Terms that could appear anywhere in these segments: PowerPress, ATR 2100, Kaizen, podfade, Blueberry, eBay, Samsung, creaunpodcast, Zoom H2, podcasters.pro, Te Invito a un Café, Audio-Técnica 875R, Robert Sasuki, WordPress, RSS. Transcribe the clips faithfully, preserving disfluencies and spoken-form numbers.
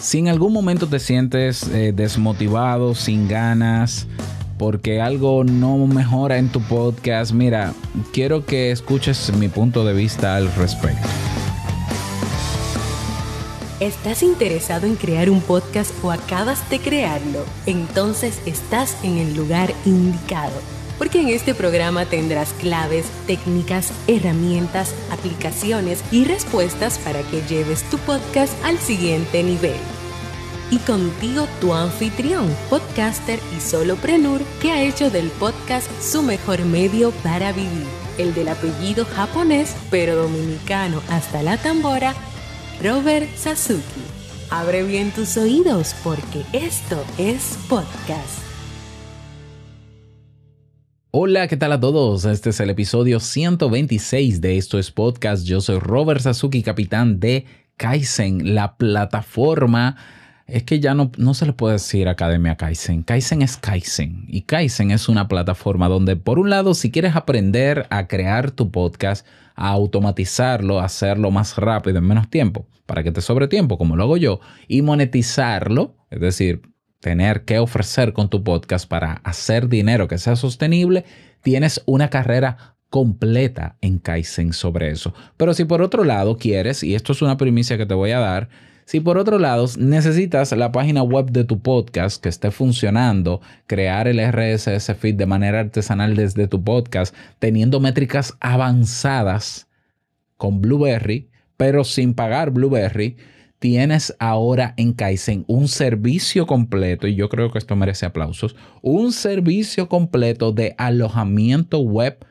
Si en algún momento te sientes eh, desmotivado, sin ganas, porque algo no mejora en tu podcast, mira, quiero que escuches mi punto de vista al respecto. ¿Estás interesado en crear un podcast o acabas de crearlo? Entonces estás en el lugar indicado, porque en este programa tendrás claves, técnicas, herramientas, aplicaciones y respuestas para que lleves tu podcast al siguiente nivel. Y contigo tu anfitrión, podcaster y solopreneur que ha hecho del podcast su mejor medio para vivir, el del apellido japonés pero dominicano hasta la tambora, Robert Sasuki. Abre bien tus oídos porque esto es podcast. Hola, ¿qué tal a todos? Este es el episodio ciento veintiséis de Esto es Podcast. Yo soy Robert Sasuki, capitán de Kaizen, la plataforma... Es que ya no, no se le puede decir Academia Kaizen. Kaizen es Kaizen. Y Kaizen es una plataforma donde, por un lado, si quieres aprender a crear tu podcast, a automatizarlo, a hacerlo más rápido, en menos tiempo, para que te sobre tiempo, como lo hago yo, y monetizarlo, es decir, tener que ofrecer con tu podcast para hacer dinero que sea sostenible, tienes una carrera completa en Kaizen sobre eso. Pero si por otro lado quieres, y esto es una primicia que te voy a dar, si por otro lado necesitas la página web de tu podcast que esté funcionando, crear el R S S feed de manera artesanal desde tu podcast, teniendo métricas avanzadas con Blueberry, pero sin pagar Blueberry, tienes ahora en Kaizen un servicio completo, y yo creo que esto merece aplausos, un servicio completo de alojamiento web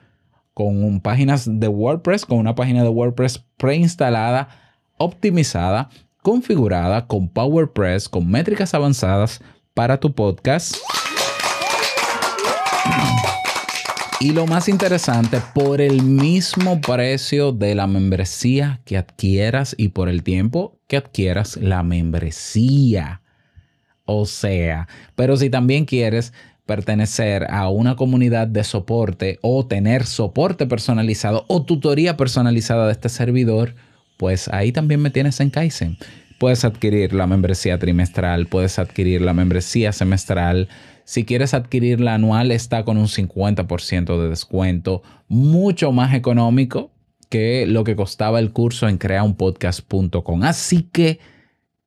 con un, páginas de WordPress, con una página de WordPress preinstalada, optimizada, configurada con PowerPress, con métricas avanzadas para tu podcast. Y lo más interesante, por el mismo precio de la membresía que adquieras y por el tiempo que adquieras la membresía. O sea, pero si también quieres pertenecer a una comunidad de soporte o tener soporte personalizado o tutoría personalizada de este servidor, pues ahí también me tienes en Kaizen. Puedes adquirir la membresía trimestral, puedes adquirir la membresía semestral. Si quieres adquirir la anual, está con un cincuenta por ciento de descuento, mucho más económico que lo que costaba el curso en creaunpodcast punto com. Así que,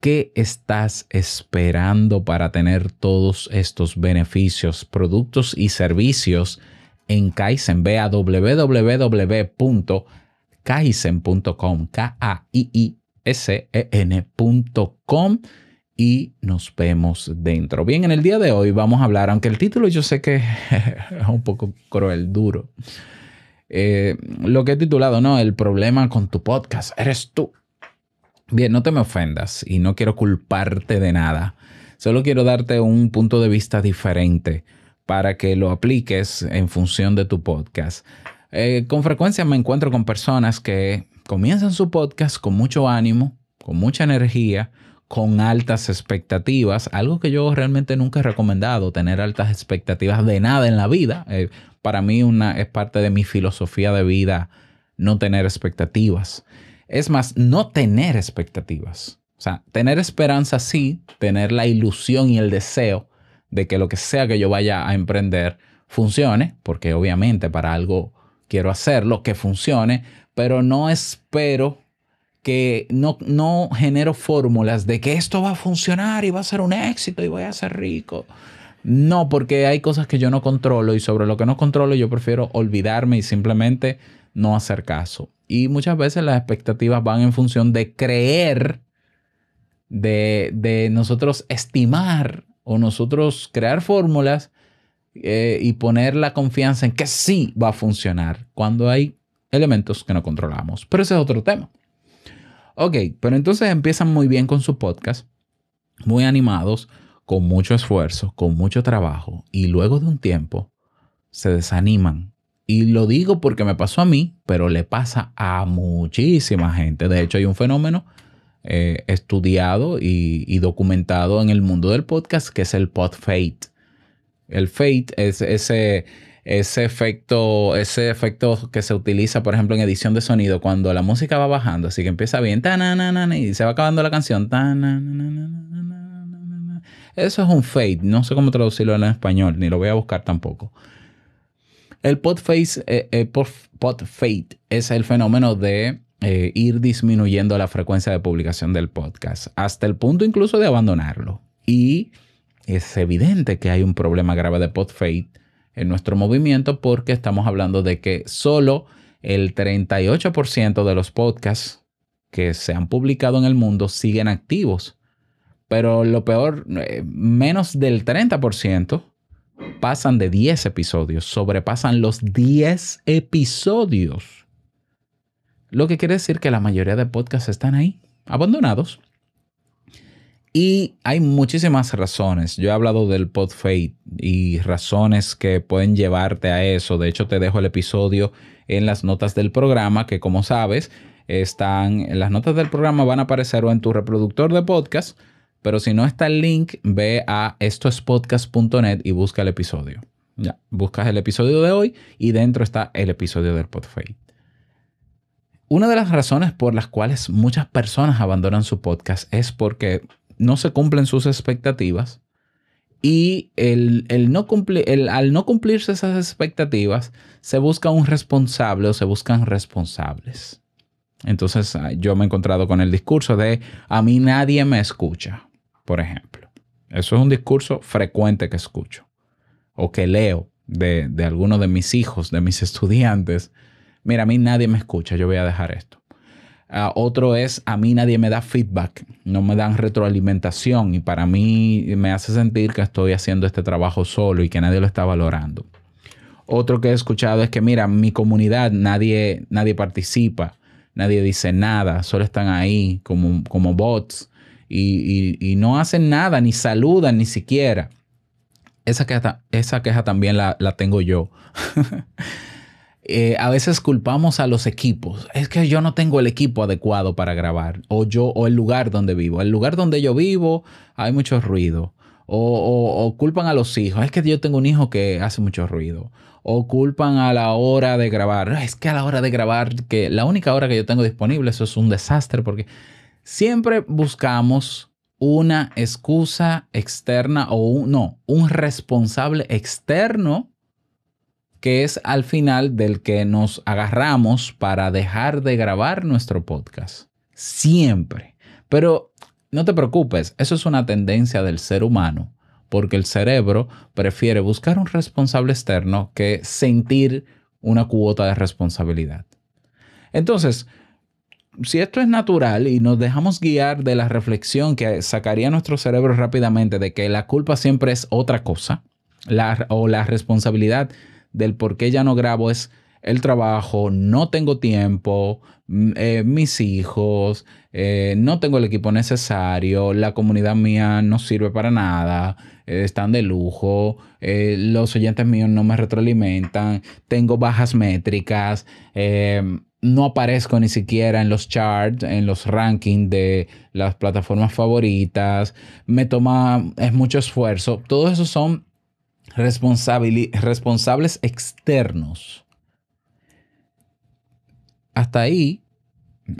¿qué estás esperando para tener todos estos beneficios, productos y servicios en Kaizen? Ve a doble u doble u doble u punto kaizen punto com. Kaizen punto com, K A I I S E N punto com, y nos vemos dentro. Bien, en el día de hoy vamos a hablar, aunque el título yo sé que es un poco cruel, duro, eh, lo que he titulado, ¿no? El problema con tu podcast eres tú. Bien, no te me ofendas y no quiero culparte de nada. Solo quiero darte un punto de vista diferente para que lo apliques en función de tu podcast. Eh, con frecuencia me encuentro con personas que comienzan su podcast con mucho ánimo, con mucha energía, con altas expectativas, algo que yo realmente nunca he recomendado, tener altas expectativas de nada en la vida. Eh, para mí una, es parte de mi filosofía de vida no tener expectativas. Es más, no tener expectativas. O sea, tener esperanza sí, tener la ilusión y el deseo de que lo que sea que yo vaya a emprender funcione, porque obviamente para algo... quiero hacerlo, que funcione, pero no espero que no, no genero fórmulas de que esto va a funcionar y va a ser un éxito y voy a ser rico. No, porque hay cosas que yo no controlo y sobre lo que no controlo yo prefiero olvidarme y simplemente no hacer caso. Y muchas veces las expectativas van en función de creer, de, de nosotros estimar o nosotros crear fórmulas Eh, y poner la confianza en que sí va a funcionar cuando hay elementos que no controlamos. Pero ese es otro tema. Ok, pero entonces empiezan muy bien con su podcast, muy animados, con mucho esfuerzo, con mucho trabajo, y luego de un tiempo se desaniman. Y lo digo porque me pasó a mí, pero le pasa a muchísima gente. De hecho, hay un fenómeno eh, estudiado y, y documentado en el mundo del podcast que es el podfade. El fade es ese, ese, efecto, ese efecto que se utiliza, por ejemplo, en edición de sonido cuando la música va bajando. Así que empieza bien, ta, na, na, na, y se va acabando la canción. Ta, na, na, na, na, Eso es un fade. No sé cómo traducirlo en español, ni lo voy a buscar tampoco. El podfade eh, eh, podfade es el fenómeno de eh, ir disminuyendo la frecuencia de publicación del podcast, hasta el punto incluso de abandonarlo. Y es evidente que hay un problema grave de podfade en nuestro movimiento, porque estamos hablando de que solo el treinta y ocho por ciento de los podcasts que se han publicado en el mundo siguen activos. Pero lo peor, eh, menos del treinta por ciento pasan de diez episodios, sobrepasan los diez episodios. Lo que quiere decir que la mayoría de podcasts están ahí, abandonados. Y hay muchísimas razones. Yo he hablado del podfade y razones que pueden llevarte a eso. De hecho, te dejo el episodio en las notas del programa, que como sabes, están en las notas del programa, van a aparecer o en tu reproductor de podcast, pero si no está el link, ve a esto es podcast punto net y busca el episodio. Ya, buscas el episodio de hoy y dentro está el episodio del podfade. Una de las razones por las cuales muchas personas abandonan su podcast es porque no se cumplen sus expectativas, y el, el no cumplir, el, al no cumplirse esas expectativas, se busca un responsable o se buscan responsables. Entonces yo me he encontrado con el discurso de a mí nadie me escucha, por ejemplo. Eso es un discurso frecuente que escucho o que leo de, de algunos de mis hijos, de mis estudiantes. Mira, a mí nadie me escucha, yo voy a dejar esto. Uh, otro es a mí nadie me da feedback, no me dan retroalimentación y para mí me hace sentir que estoy haciendo este trabajo solo y que nadie lo está valorando. Otro que he escuchado es que mira, en mi comunidad nadie, nadie participa. Nadie dice nada, solo están ahí como, como bots y, y, y no hacen nada, ni saludan ni siquiera. Esa queja, esa queja también la, la tengo yo. eh, a veces culpamos a los equipos. Es que yo no tengo el equipo adecuado para grabar, o yo, o el lugar donde vivo. El lugar donde yo vivo hay mucho ruido. O, o, o culpan a los hijos. Es que yo tengo un hijo que hace mucho ruido. O culpan a la hora de grabar. Es que a la hora de grabar, que la única hora que yo tengo disponible, eso es un desastre, porque siempre buscamos una excusa externa o un, no, un responsable externo, que es al final del que nos agarramos para dejar de grabar nuestro podcast. Siempre. Pero no te preocupes, eso es una tendencia del ser humano, porque el cerebro prefiere buscar un responsable externo que sentir una cuota de responsabilidad. Entonces, si esto es natural y nos dejamos guiar de la reflexión que sacaría nuestro cerebro rápidamente de que la culpa siempre es otra cosa, la, o la responsabilidad del por qué ya no grabo es el trabajo, no tengo tiempo, eh, mis hijos, eh, no tengo el equipo necesario, la comunidad mía no sirve para nada, eh, están de lujo, eh, los oyentes míos no me retroalimentan, tengo bajas métricas, eh, no aparezco ni siquiera en los charts, en los rankings de las plataformas favoritas, me toma, es mucho esfuerzo. Todo eso son responsabili- responsables externos. Hasta ahí,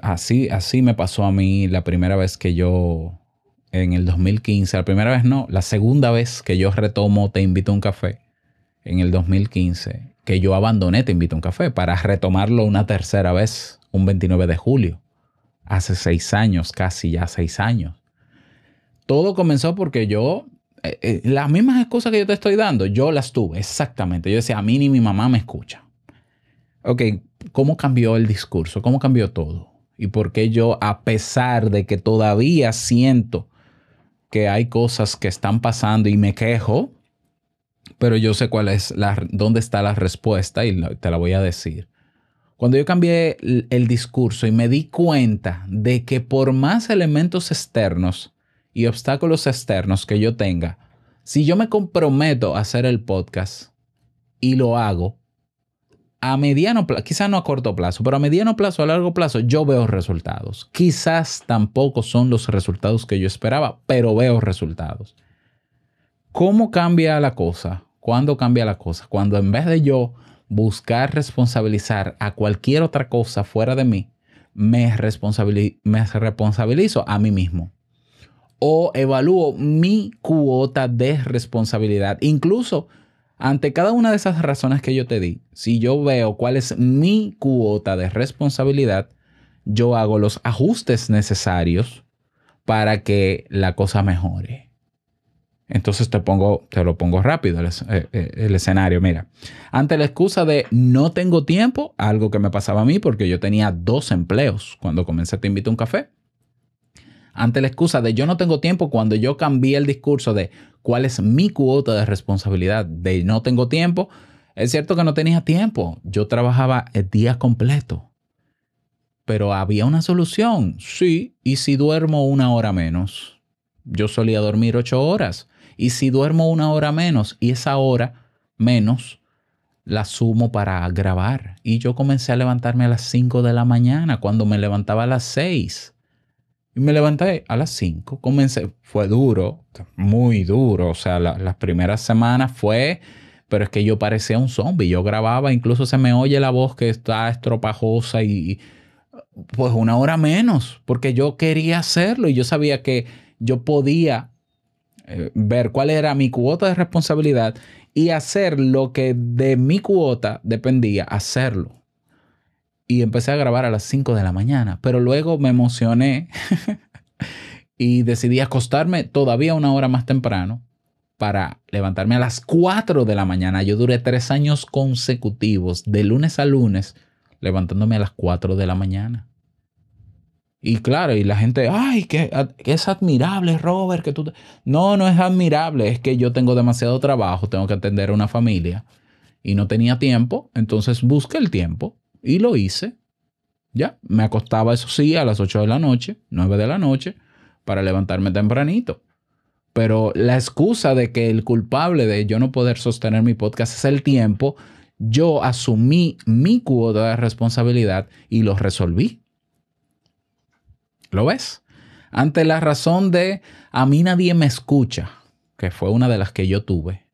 así, así me pasó a mí la primera vez que yo, en el dos mil quince, la primera vez no, la segunda vez que yo retomo Te Invito a un Café, en el dos mil quince, que yo abandoné Te Invito a un Café para retomarlo una tercera vez, un veintinueve de julio, hace seis años, casi ya seis años. Todo comenzó porque yo, eh, eh, las mismas excusas que yo te estoy dando, yo las tuve exactamente. Yo decía, a mí ni mi mamá me escucha. Ok, ¿cómo cambió el discurso? ¿Cómo cambió todo? ¿Y por qué yo, a pesar de que todavía siento que hay cosas que están pasando y me quejo, pero yo sé cuál es la, dónde está la respuesta y te la voy a decir? Cuando yo cambié el, el discurso y me di cuenta de que por más elementos externos y obstáculos externos que yo tenga, si yo me comprometo a hacer el podcast y lo hago, a mediano plazo, quizás no a corto plazo, pero a mediano plazo, a largo plazo, yo veo resultados. Quizás tampoco son los resultados que yo esperaba, pero veo resultados. ¿Cómo cambia la cosa? ¿Cuándo cambia la cosa? Cuando en vez de yo buscar responsabilizar a cualquier otra cosa fuera de mí, me responsabili- me responsabilizo a mí mismo. o evalúo mi cuota de responsabilidad. Incluso ante cada una de esas razones que yo te di, si yo veo cuál es mi cuota de responsabilidad, yo hago los ajustes necesarios para que la cosa mejore. Entonces te pongo, te lo pongo rápido el, el, el escenario. Mira, ante la excusa de no tengo tiempo, algo que me pasaba a mí porque yo tenía dos empleos cuando comencé Te Invito a un Café. Ante la excusa de yo no tengo tiempo, cuando yo cambié el discurso de cuál es mi cuota de responsabilidad, de no tengo tiempo, es cierto que no tenía tiempo. Yo trabajaba el día completo. Pero había una solución. Sí, y si duermo una hora menos. Yo solía dormir ocho horas. Y si duermo una hora menos y esa hora menos la sumo para grabar. Y yo comencé a levantarme a las cinco de la mañana cuando me levantaba a las seis. Y me levanté a las cinco. Comencé. Fue duro, muy duro. O sea, la, las primeras semanas fue... Pero es que yo parecía un zombie. Yo grababa, incluso se me oye la voz que está estropajosa y... Pues una hora menos, porque yo quería hacerlo y yo sabía que yo podía eh, ver cuál era mi cuota de responsabilidad y hacer lo que de mi cuota dependía, hacerlo. Y empecé a grabar a las cinco de la mañana, pero luego me emocioné y decidí acostarme todavía una hora más temprano para levantarme a las cuatro de la mañana. Yo duré tres años consecutivos, de lunes a lunes, levantándome a las cuatro de la mañana. Y claro, y la gente, ay, que, que es admirable, Robert, que tú... Te... No, no es admirable, es que yo tengo demasiado trabajo, tengo que atender a una familia y no tenía tiempo, entonces busqué el tiempo y lo hice. Ya, me acostaba, eso sí, a las ocho de la noche, nueve de la noche, para levantarme tempranito. Pero la excusa de que el culpable de yo no poder sostener mi podcast es el tiempo... Yo asumí mi cuota de responsabilidad y lo resolví. ¿Lo ves? Ante la razón de a mí nadie me escucha, que fue una de las que yo tuve.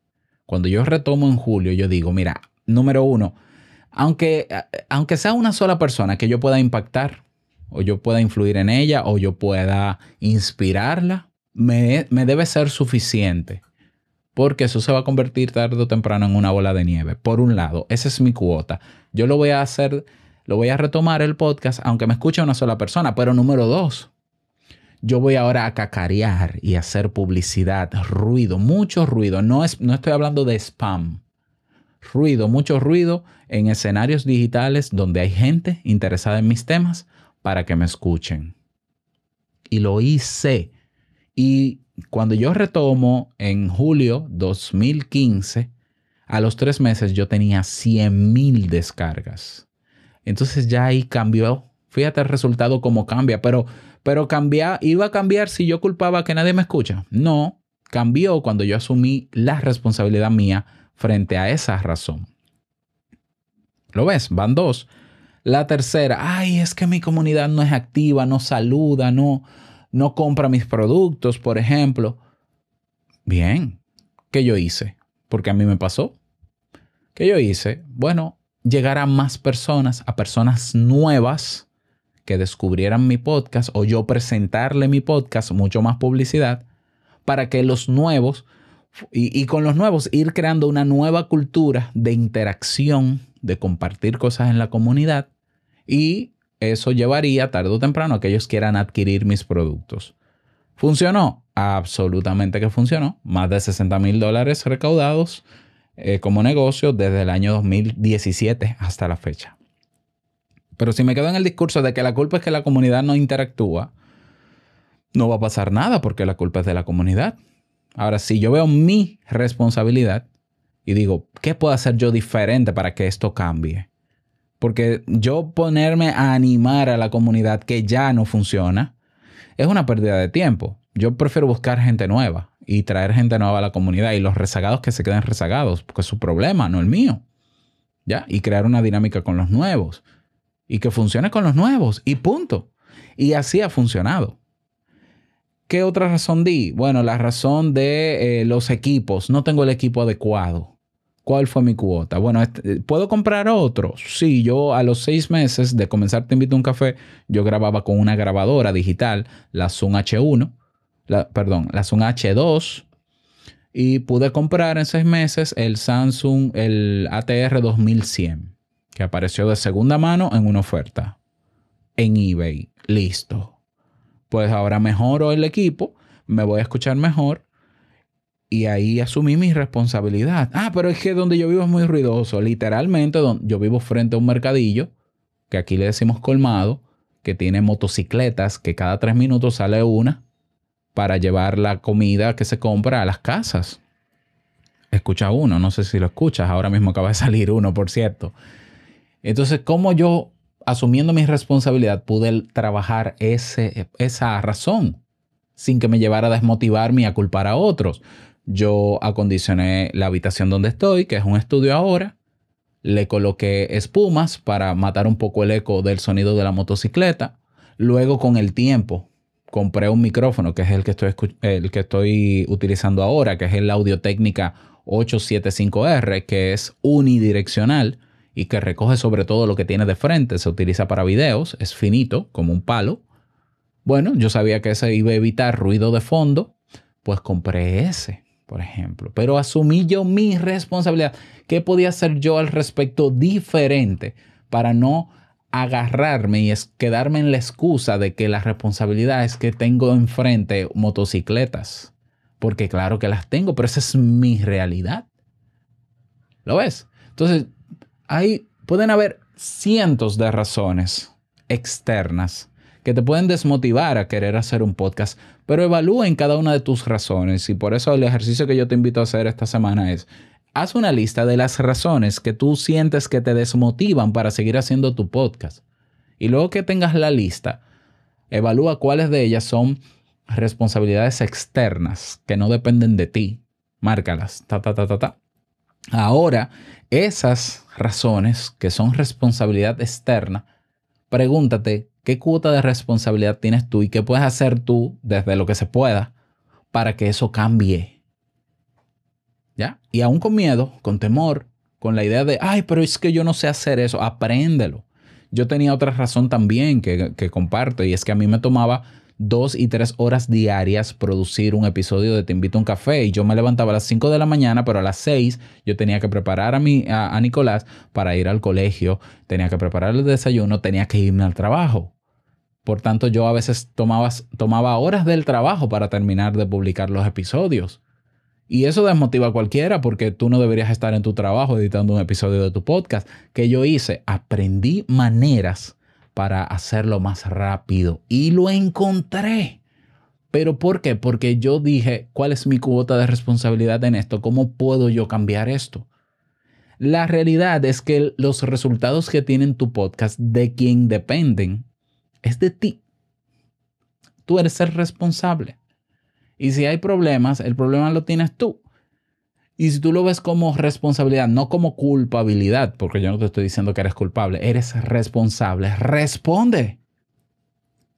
Cuando yo retomo en julio, yo digo, mira, número uno, aunque, aunque sea una sola persona que yo pueda impactar o yo pueda influir en ella o yo pueda inspirarla, me, me debe ser suficiente. Porque eso se va a convertir tarde o temprano en una bola de nieve. Por un lado, esa es mi cuota. Yo lo voy a hacer, lo voy a retomar el podcast, aunque me escuche una sola persona. Pero número dos, yo voy ahora a cacarear y hacer publicidad, ruido, mucho ruido. No, es, no estoy hablando de spam. Ruido, mucho ruido en escenarios digitales donde hay gente interesada en mis temas para que me escuchen. Y lo hice. Y... Cuando yo retomo en julio dos mil quince, a los tres meses yo tenía cien mil descargas. Entonces ya ahí cambió. Fíjate el resultado como cambia. Pero, pero cambia, iba a cambiar si yo culpaba que nadie me escucha. No, cambió cuando yo asumí la responsabilidad mía frente a esa razón. ¿Lo ves? Van dos. La tercera. Ay, es que mi comunidad no es activa, no saluda, no... No compra mis productos, por ejemplo. Bien, ¿qué yo hice? Porque a mí me pasó. ¿Qué yo hice? Bueno, llegar a más personas, a personas nuevas que descubrieran mi podcast o yo presentarle mi podcast, mucho más publicidad, para que los nuevos, y, y con los nuevos ir creando una nueva cultura de interacción, de compartir cosas en la comunidad y... Eso llevaría tarde o temprano a que ellos quieran adquirir mis productos. ¿Funcionó? Absolutamente que funcionó. Más de sesenta mil dólares recaudados eh, como negocio desde el año dos mil diecisiete hasta la fecha. Pero si me quedo en el discurso de que la culpa es que la comunidad no interactúa, no va a pasar nada porque la culpa es de la comunidad. Ahora, si yo veo mi responsabilidad y digo, ¿qué puedo hacer yo diferente para que esto cambie? Porque yo ponerme a animar a la comunidad que ya no funciona es una pérdida de tiempo. Yo prefiero buscar gente nueva y traer gente nueva a la comunidad y los rezagados que se queden rezagados, porque es su problema, no el mío. ¿Ya? Y crear una dinámica con los nuevos y que funcione con los nuevos y punto. Y así ha funcionado. ¿Qué otra razón di? Bueno, la razón de eh, los equipos. No tengo el equipo adecuado. ¿Cuál fue mi cuota? Bueno, ¿puedo comprar otro? Sí, yo a los seis meses de comenzar Te Invito a un Café, yo grababa con una grabadora digital, la Zoom H uno. la, perdón, la Zoom H dos. Y pude comprar en seis meses el Samsung, el A T R dos mil cien, que apareció de segunda mano en una oferta en eBay. Listo. Pues ahora mejoro el equipo, me voy a escuchar mejor y ahí asumí mi responsabilidad. Ah, pero es que donde yo vivo es muy ruidoso. Literalmente, donde yo vivo frente a un mercadillo, que aquí le decimos colmado, que tiene motocicletas, que cada tres minutos sale una para llevar la comida que se compra a las casas. Escucha uno, no sé si lo escuchas. Ahora mismo acaba de salir uno, por cierto. Entonces, ¿cómo yo, asumiendo mi responsabilidad, pude trabajar ese, esa razón sin que me llevara a desmotivarme y a culpar a otros? Yo acondicioné la habitación donde estoy, que es un estudio ahora. Le coloqué espumas para matar un poco el eco del sonido de la motocicleta. Luego, con el tiempo, compré un micrófono, que es el que estoy, el que estoy utilizando ahora, que es el Audio-Técnica ocho setenta y cinco R, que es unidireccional y que recoge sobre todo lo que tiene de frente. Se utiliza para videos, es finito, como un palo. Bueno, yo sabía que ese iba a evitar ruido de fondo, pues compré ese, por ejemplo. Pero asumí yo mi responsabilidad. ¿Qué podía hacer yo al respecto diferente para no agarrarme y quedarme en la excusa de que la responsabilidad es que tengo enfrente motocicletas? Porque claro que las tengo, pero esa es mi realidad. ¿Lo ves? Entonces, ahí pueden haber cientos de razones externas que te pueden desmotivar a querer hacer un podcast, pero evalúen cada una de tus razones. Y por eso el ejercicio que yo te invito a hacer esta semana es: haz una lista de las razones que tú sientes que te desmotivan para seguir haciendo tu podcast. Y luego que tengas la lista, evalúa cuáles de ellas son responsabilidades externas que no dependen de ti. Márcalas. Ta, ta, ta, ta, ta. Ahora, esas razones que son responsabilidad externa, pregúntate qué cuota de responsabilidad tienes tú y qué puedes hacer tú desde lo que se pueda para que eso cambie. ¿Ya? Y aún con miedo, con temor, con la idea de, ay, pero es que yo no sé hacer eso, apréndelo. Yo tenía otra razón también que, que comparto, y es que a mí me tomaba dos y tres horas diarias producir un episodio de Te Invito a un Café, y yo me levantaba a las cinco de la mañana, pero a las seis yo tenía que preparar a, mí, a, a Nicolás para ir al colegio, tenía que preparar el desayuno, tenía que irme al trabajo. Por tanto, yo a veces tomaba, tomaba horas del trabajo para terminar de publicar los episodios. Y eso desmotiva a cualquiera, porque tú no deberías estar en tu trabajo editando un episodio de tu podcast. ¿Qué yo hice? Aprendí maneras para hacerlo más rápido y lo encontré. ¿Pero por qué? Porque yo dije, ¿cuál es mi cuota de responsabilidad en esto? ¿Cómo puedo yo cambiar esto? La realidad es que los resultados que tienen tu podcast, de quien dependen, es de ti. Tú eres el responsable. Y si hay problemas, el problema lo tienes tú. Y si tú lo ves como responsabilidad, no como culpabilidad, porque yo no te estoy diciendo que eres culpable, eres responsable. Responde.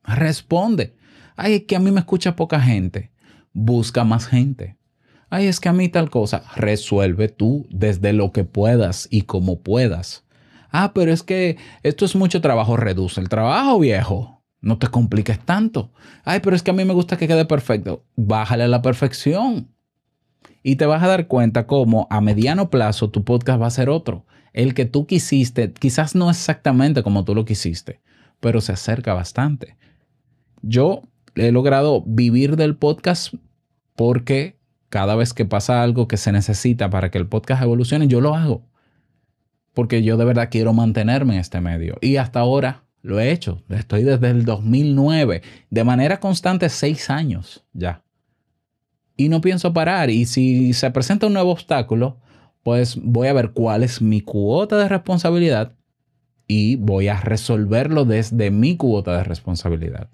Responde. Ay, es que a mí me escucha poca gente. Busca más gente. Ay, es que a mí tal cosa. Resuelve tú desde lo que puedas y como puedas. Ah, pero es que esto es mucho trabajo. Reduce el trabajo, viejo. No te compliques tanto. Ay, pero es que a mí me gusta que quede perfecto. Bájale a la perfección. Y te vas a dar cuenta cómo a mediano plazo tu podcast va a ser otro. El que tú quisiste, quizás no exactamente como tú lo quisiste, pero se acerca bastante. Yo he logrado vivir del podcast porque cada vez que pasa algo que se necesita para que el podcast evolucione, yo lo hago. Porque yo de verdad quiero mantenerme en este medio. Y hasta ahora lo he hecho. Estoy desde el dos mil nueve, de manera constante, seis años ya. Y no pienso parar. Y si se presenta un nuevo obstáculo, pues voy a ver cuál es mi cuota de responsabilidad y voy a resolverlo desde mi cuota de responsabilidad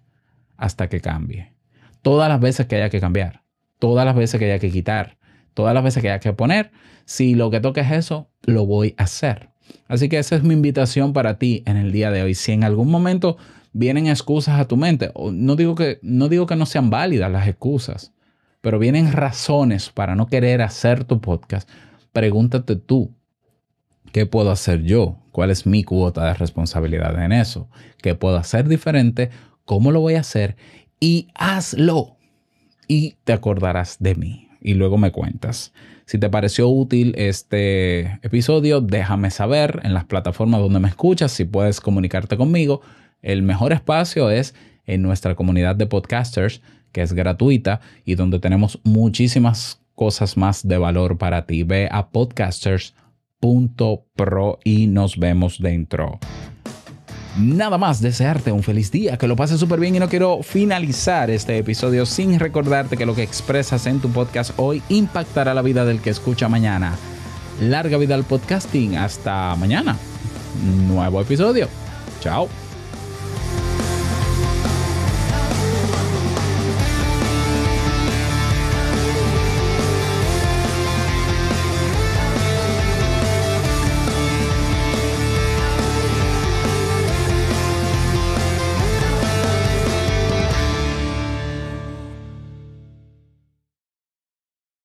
hasta que cambie. Todas las veces que haya que cambiar, todas las veces que haya que quitar, todas las veces que haya que poner, si lo que toca es eso, lo voy a hacer. Así que esa es mi invitación para ti en el día de hoy. Si en algún momento vienen excusas a tu mente, no digo que, no digo que no sean válidas las excusas, pero vienen razones para no querer hacer tu podcast, pregúntate tú, ¿qué puedo hacer yo? ¿Cuál es mi cuota de responsabilidad en eso? ¿Qué puedo hacer diferente? ¿Cómo lo voy a hacer? Y hazlo. y te acordarás de mí. Y luego me cuentas. Si te pareció útil este episodio, déjame saber en las plataformas donde me escuchas. Si puedes comunicarte conmigo, el mejor espacio es en nuestra comunidad de podcasters, que es gratuita y donde tenemos muchísimas cosas más de valor para ti. Ve a podcasters punto pro y nos vemos dentro. Nada más desearte un feliz día, que lo pases súper bien, y no quiero finalizar este episodio sin recordarte que lo que expresas en tu podcast hoy impactará la vida del que escucha mañana. Larga vida al podcasting. Hasta mañana. Nuevo episodio. Chao.